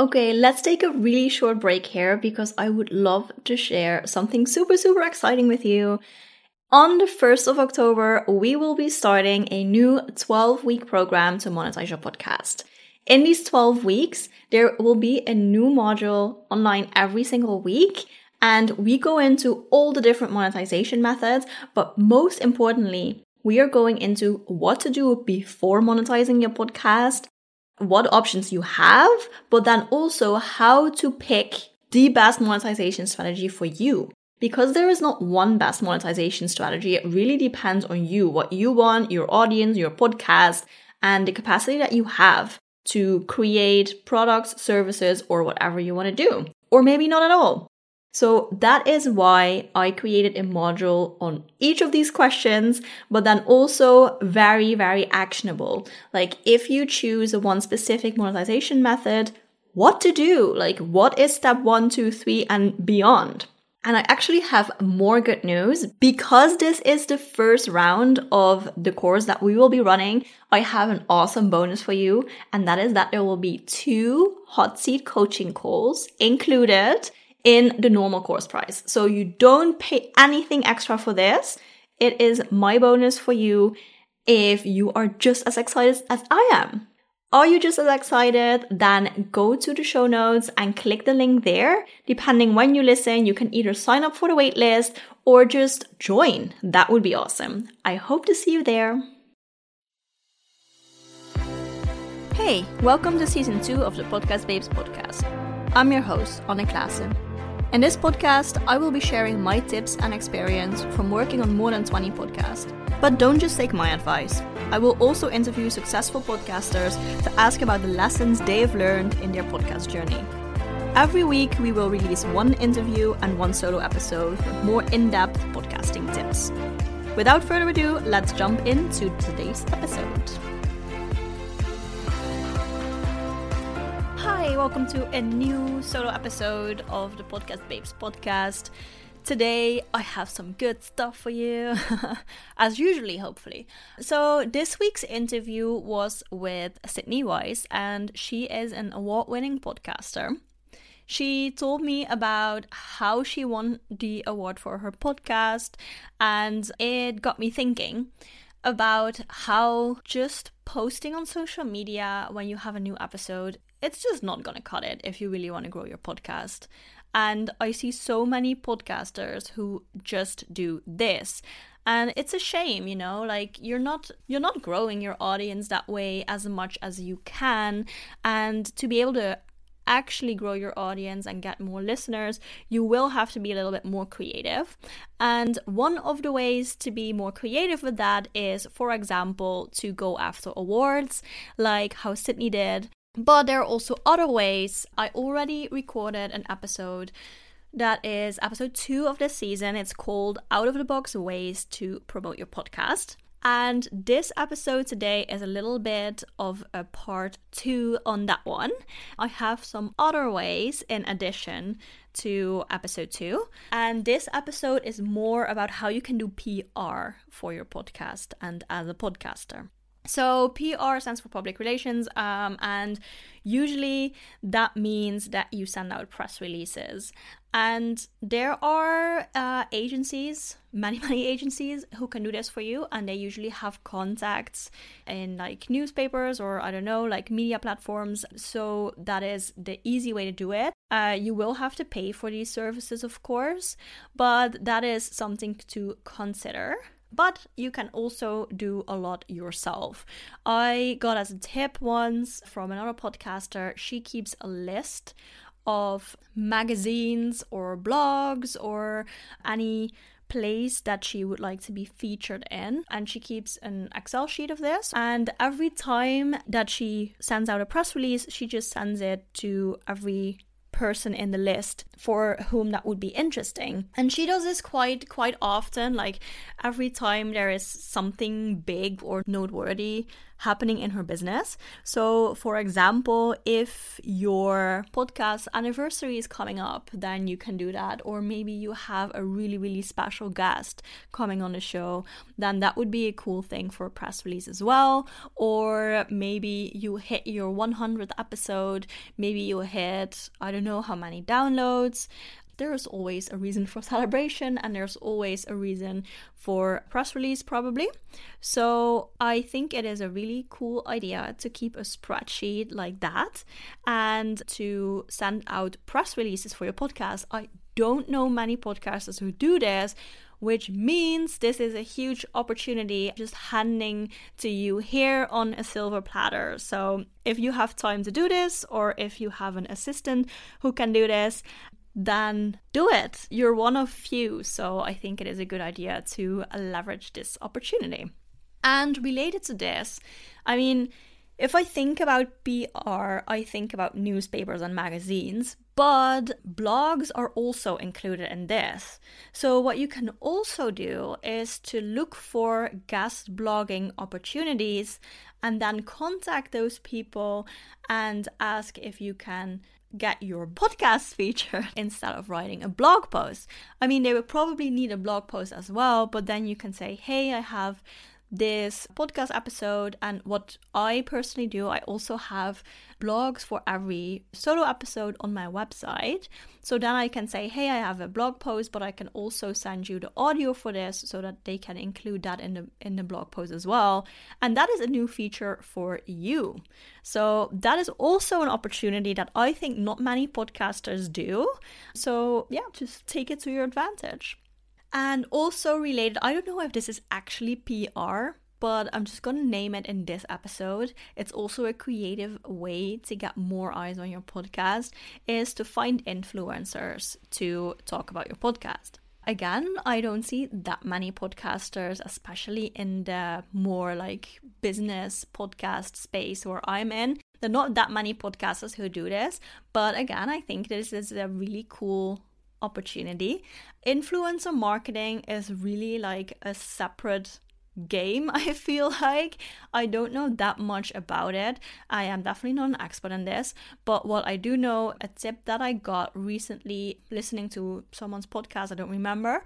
Okay, let's take a really short break here because I would love to share something super, super exciting with you. On the 1st of October, we will be starting a new 12-week program to monetize your podcast. In these 12 weeks, there will be a new module online every single week, and we go into all the different monetization methods, but most importantly, we are going into what to do before monetizing your podcast, what options you have, but then also how to pick the best monetization strategy for you. Because there is not one best monetization strategy, it really depends on you, what you want, your audience, your podcast, and the capacity that you have to create products, services, or whatever you want to do. Or maybe not at all. So that is why I created a module on each of these questions, but then also very, very actionable. Like if you choose one specific monetization method, what to do? Like what is step 1, 2, 3 and beyond? And I actually have more good news because this is the first round of the course that we will be running. I have an awesome bonus for you, and that is that there will be 2 hot seat coaching calls included in the normal course price. So you don't pay anything extra for this. It is my bonus for you if you are just as excited as I am. Are you just as excited? Then go to the show notes and click the link there. Depending when you listen, you can either sign up for the waitlist or just join. That would be awesome. I hope to see you there. Hey, welcome to season 2 of the Podcast Babes podcast. I'm your host, Anne Claessen. In this podcast, I will be sharing my tips and experience from working on more than 20 podcasts. But don't just take my advice. I will also interview successful podcasters to ask about the lessons they have learned in their podcast journey. Every week, we will release one interview and one solo episode with more in-depth podcasting tips. Without further ado, let's jump into today's episode. Hi, welcome to a new solo episode of the Podcast Babes podcast. Today I have some good stuff for you, as usually, hopefully. So this week's interview was with Sydney Weiss, and she is an award-winning podcaster. She told me about how she won the award for her podcast, and it got me thinking about how just posting on social media when you have a new episode, it's just not gonna cut it if you really want to grow your podcast. And I see so many podcasters who just do this. And it's a shame, you know, like you're not growing your audience that way as much as you can. And to be able to actually grow your audience and get more listeners, you will have to be a little bit more creative. And one of the ways to be more creative with that is, for example, to go after awards, like how Sydney did. But there are also other ways. I already recorded an episode that is episode 2 of this season. It's called Out of the Box Ways to Promote Your Podcast. And this episode today is a little bit of a part 2 on that one. I have some other ways in addition to episode 2. And this episode is more about how you can do PR for your podcast and as a podcaster. So PR stands for public relations, and usually that means that you send out press releases. And there are agencies, many agencies who can do this for you, and they usually have contacts in like newspapers or media platforms. So that is the easy way to do it. You will have to pay for these services, of course, but that is something to consider. But you can also do a lot yourself. I got as a tip once from another podcaster, she keeps a list of magazines or blogs or any place that she would like to be featured in. And she keeps an Excel sheet of this. And every time that she sends out a press release, she just sends it to every person in the list for whom that would be interesting. And she does this quite often, like every time there is something big or noteworthy happening in her business. So for example, if your podcast anniversary is coming up, then you can do that. Or maybe you have a really, really special guest coming on the show, then that would be a cool thing for a press release as well. Or maybe you hit your 100th episode, maybe you hit, I don't know how many downloads. There's always a reason for celebration, and there's always a reason for press release probably. So I think it is a really cool idea to keep a spreadsheet like that and to send out press releases for your podcast. I don't know many podcasters who do this, which means this is a huge opportunity just handing to you here on a silver platter. So if you have time to do this, or if you have an assistant who can do this, then do it. You're one of few. So I think it is a good idea to leverage this opportunity. And related to this, I mean, if I think about PR, I think about newspapers and magazines, but blogs are also included in this. So what you can also do is to look for guest blogging opportunities and then contact those people and ask if you can get your podcast featured instead of writing a blog post. I mean, they would probably need a blog post as well, but then you can say, hey, I have this podcast episode, and what I personally do, I also have blogs for every solo episode on my website. So then I can say, hey, I have a blog post, but I can also send you the audio for this so that they can include that in the blog post as well. And that is a new feature for you. So that is also an opportunity that I think not many podcasters do. So yeah, just take it to your advantage. And also related, I don't know if this is actually PR, but I'm just going to name it in this episode. It's also a creative way to get more eyes on your podcast, is to find influencers to talk about your podcast. Again, I don't see that many podcasters, especially in the more like business podcast space where I'm in. There are not that many podcasters who do this, but again, I think this is a really cool opportunity. Influencer marketing is really like a separate game, I feel like. I don't know that much about it. I am definitely not an expert in this, but what I do know, a tip that I got recently listening to someone's podcast, I don't remember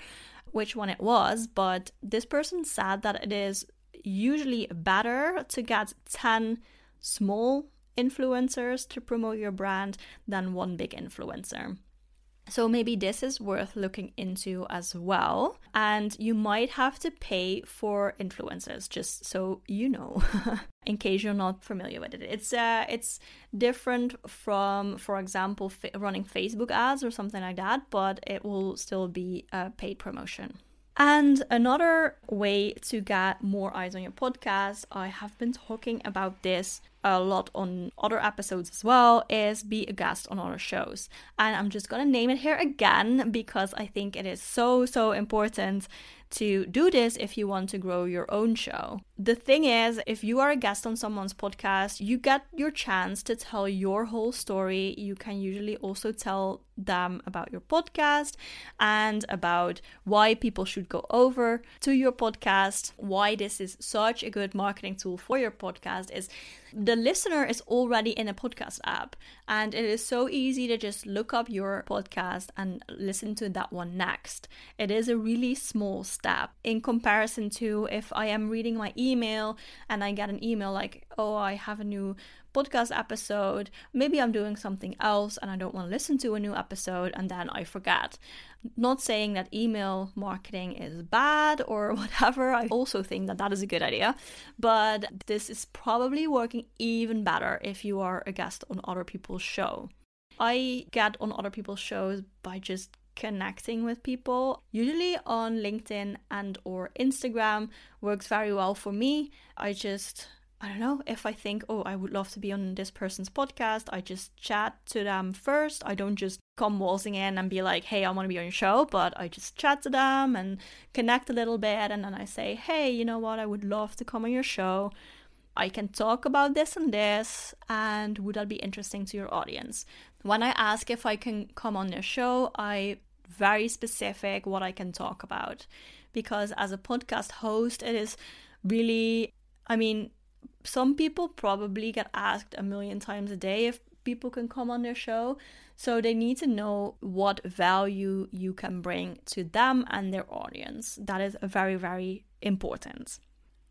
which one it was, but this person said that it is usually better to get 10 small influencers to promote your brand than one big influencer. So maybe this is worth looking into as well. And you might have to pay for influencers, just so you know, in case you're not familiar with it. It's different from, for example, running Facebook ads or something like that, but it will still be a paid promotion. And another way to get more eyes on your podcast, I have been talking about this a lot on other episodes as well, is be a guest on other shows. And I'm just going to name it here again because I think it is so, so important to do this if you want to grow your own show. The thing is, if you are a guest on someone's podcast, you get your chance to tell your whole story. You can usually also tell them about your podcast and about why people should go over to your podcast, why this is such a good marketing tool for your podcast. Is the listener is already in a podcast app, and it is so easy to just look up your podcast and listen to that one next. It is a really small step in comparison to if I am reading my email and I get an email like, oh, I have a new podcast episode, maybe I'm doing something else and I don't want to listen to a new episode, and then I forget. Not saying that email marketing is bad or whatever, I also think that that is a good idea, but this is probably working even better if you are a guest on other people's show. I get on other people's shows by just connecting with people, usually on LinkedIn and or Instagram. Works very well for me. I don't know, if I think, oh, I would love to be on this person's podcast, I just chat to them first. I don't just come waltzing in and be like, hey, I want to be on your show, but I just chat to them and connect a little bit. And then I say, hey, you know what, I would love to come on your show. I can talk about this and this, and would that be interesting to your audience? When I ask if I can come on their show, I very specific what I can talk about. Because as a podcast host, it is really, I mean, some people probably get asked 1 million times a day if people can come on their show. So they need to know what value you can bring to them and their audience. That is very, very important.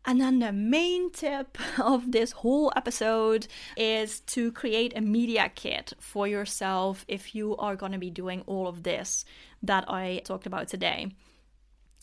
And then the main tip of this whole episode is to create a media kit for yourself if you are going to be doing all of this that I talked about today.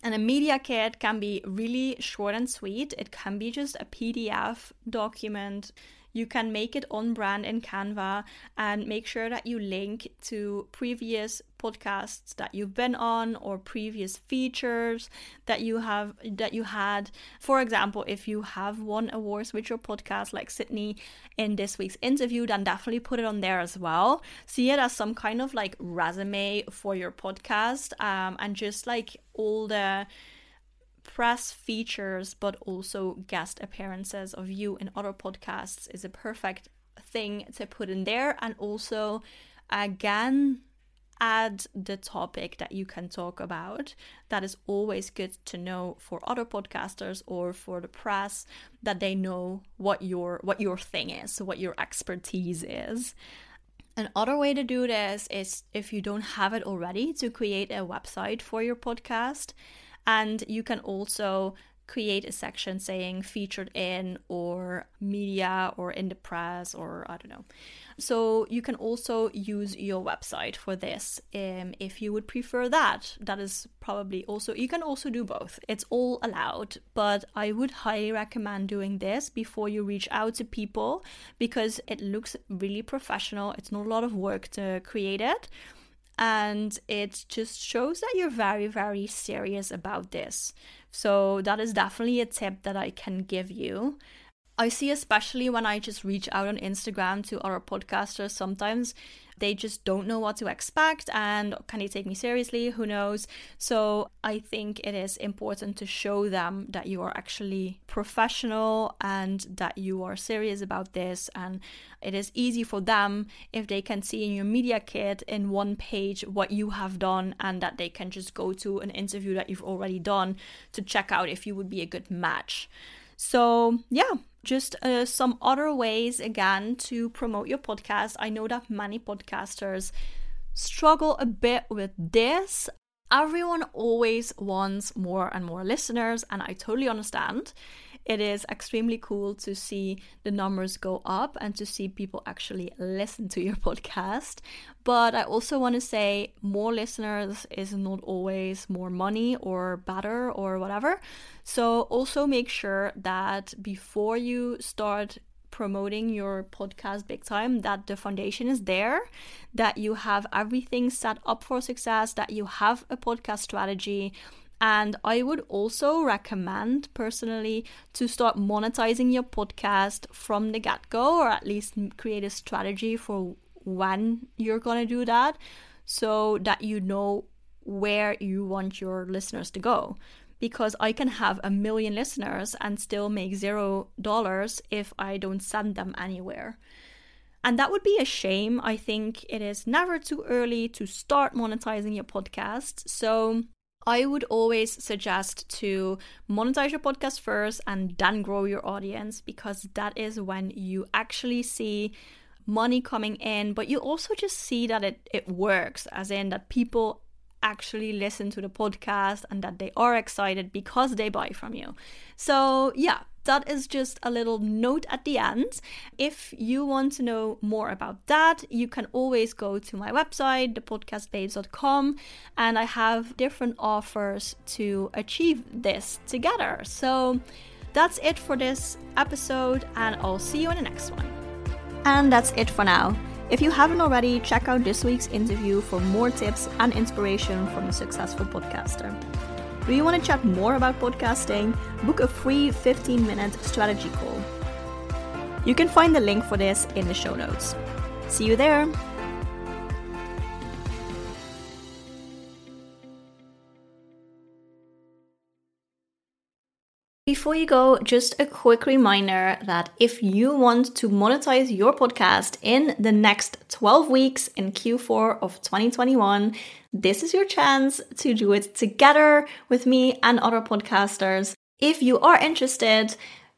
And a media kit can be really short and sweet. It can be just a PDF document. You can make it on brand in Canva and make sure that you link to previous podcasts that you've been on or previous features that you had. For example, if you have won awards with your podcast, like Sydney in this week's interview, then definitely put it on there as well. See it as some kind of like resume for your podcast, and just like all the press features, but also guest appearances of you in other podcasts is a perfect thing to put in there. And also, again, add the topic that you can talk about. That is always good to know for other podcasters or for the press, that they know what your thing is, what your expertise is. Another way to do this is, if you don't have it already, to create a website for your podcast. And you can also create a section saying featured in, or media, or in the press, or I don't know. So you can also use your website for this if you would prefer that. That is probably also, you can also do both. It's all allowed, but I would highly recommend doing this before you reach out to people, because it looks really professional. It's not a lot of work to create it. And it just shows that you're very, very serious about this. So that is definitely a tip that I can give you. I see, especially when I just reach out on Instagram to other podcasters, sometimes they just don't know what to expect, and can they take me seriously? Who knows? So I think it is important to show them that you are actually professional and that you are serious about this. And it is easy for them if they can see in your media kit in one page what you have done, and that they can just go to an interview that you've already done to check out if you would be a good match. So yeah, just some other ways, again, to promote your podcast. I know that many podcasters struggle a bit with this. Everyone always wants more and more listeners, and I totally understand. It is extremely cool to see the numbers go up and to see people actually listen to your podcast. But I also want to say, more listeners is not always more money or better or whatever. So also make sure that before you start promoting your podcast big time, that the foundation is there, that you have everything set up for success, that you have a podcast strategy. And I would also recommend, personally, to start monetizing your podcast from the get-go, or at least create a strategy for when you're going to do that, so that you know where you want your listeners to go. Because I can have 1 million listeners and still make $0 if I don't send them anywhere. And that would be a shame. I think it is never too early to start monetizing your podcast. So I would always suggest to monetize your podcast first and then grow your audience, because that is when you actually see money coming in, but you also just see that it works, as in that people actually listen to the podcast and that they are excited because they buy from you. So yeah, that is just a little note at the end. If you want to know more about that, you can always go to my website, thepodcastbabes.com, and I have different offers to achieve this together. So that's it for this episode, and I'll see you in the next one. And that's it for now. If you haven't already, check out this week's interview for more tips and inspiration from a successful podcaster. Do you want to chat more about podcasting? Book a free 15-minute strategy call. You can find the link for this in the show notes. See you there! Before you go, just a quick reminder that if you want to monetize your podcast in the next 12 weeks in Q4 of 2021, this is your chance to do it together with me and other podcasters. If you are interested,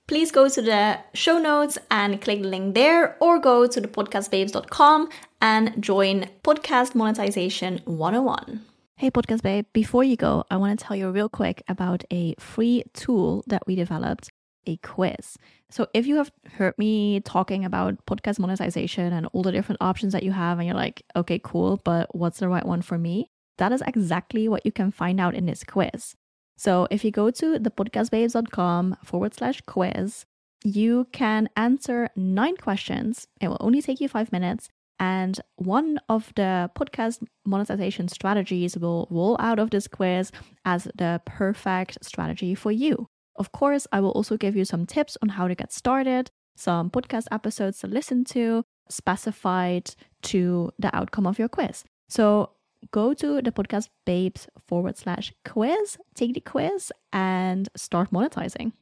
please go to the show notes and click the link there, or go to thepodcastbabes.com and join Podcast Monetization 101. Hey Podcast Babe, before you go, I want to tell you real quick about a free tool that we developed, a quiz. So if you have heard me talking about podcast monetization and all the different options that you have, and you're like, okay, cool, but what's the right one for me? That is exactly what you can find out in this quiz. So if you go to thepodcastbabes.com/quiz, you can answer 9 questions. It will only take you 5 minutes. And one of the podcast monetization strategies will roll out of this quiz as the perfect strategy for you. Of course, I will also give you some tips on how to get started, some podcast episodes to listen to, specified to the outcome of your quiz. So go to thepodcastbabes.com/quiz, take the quiz, and start monetizing.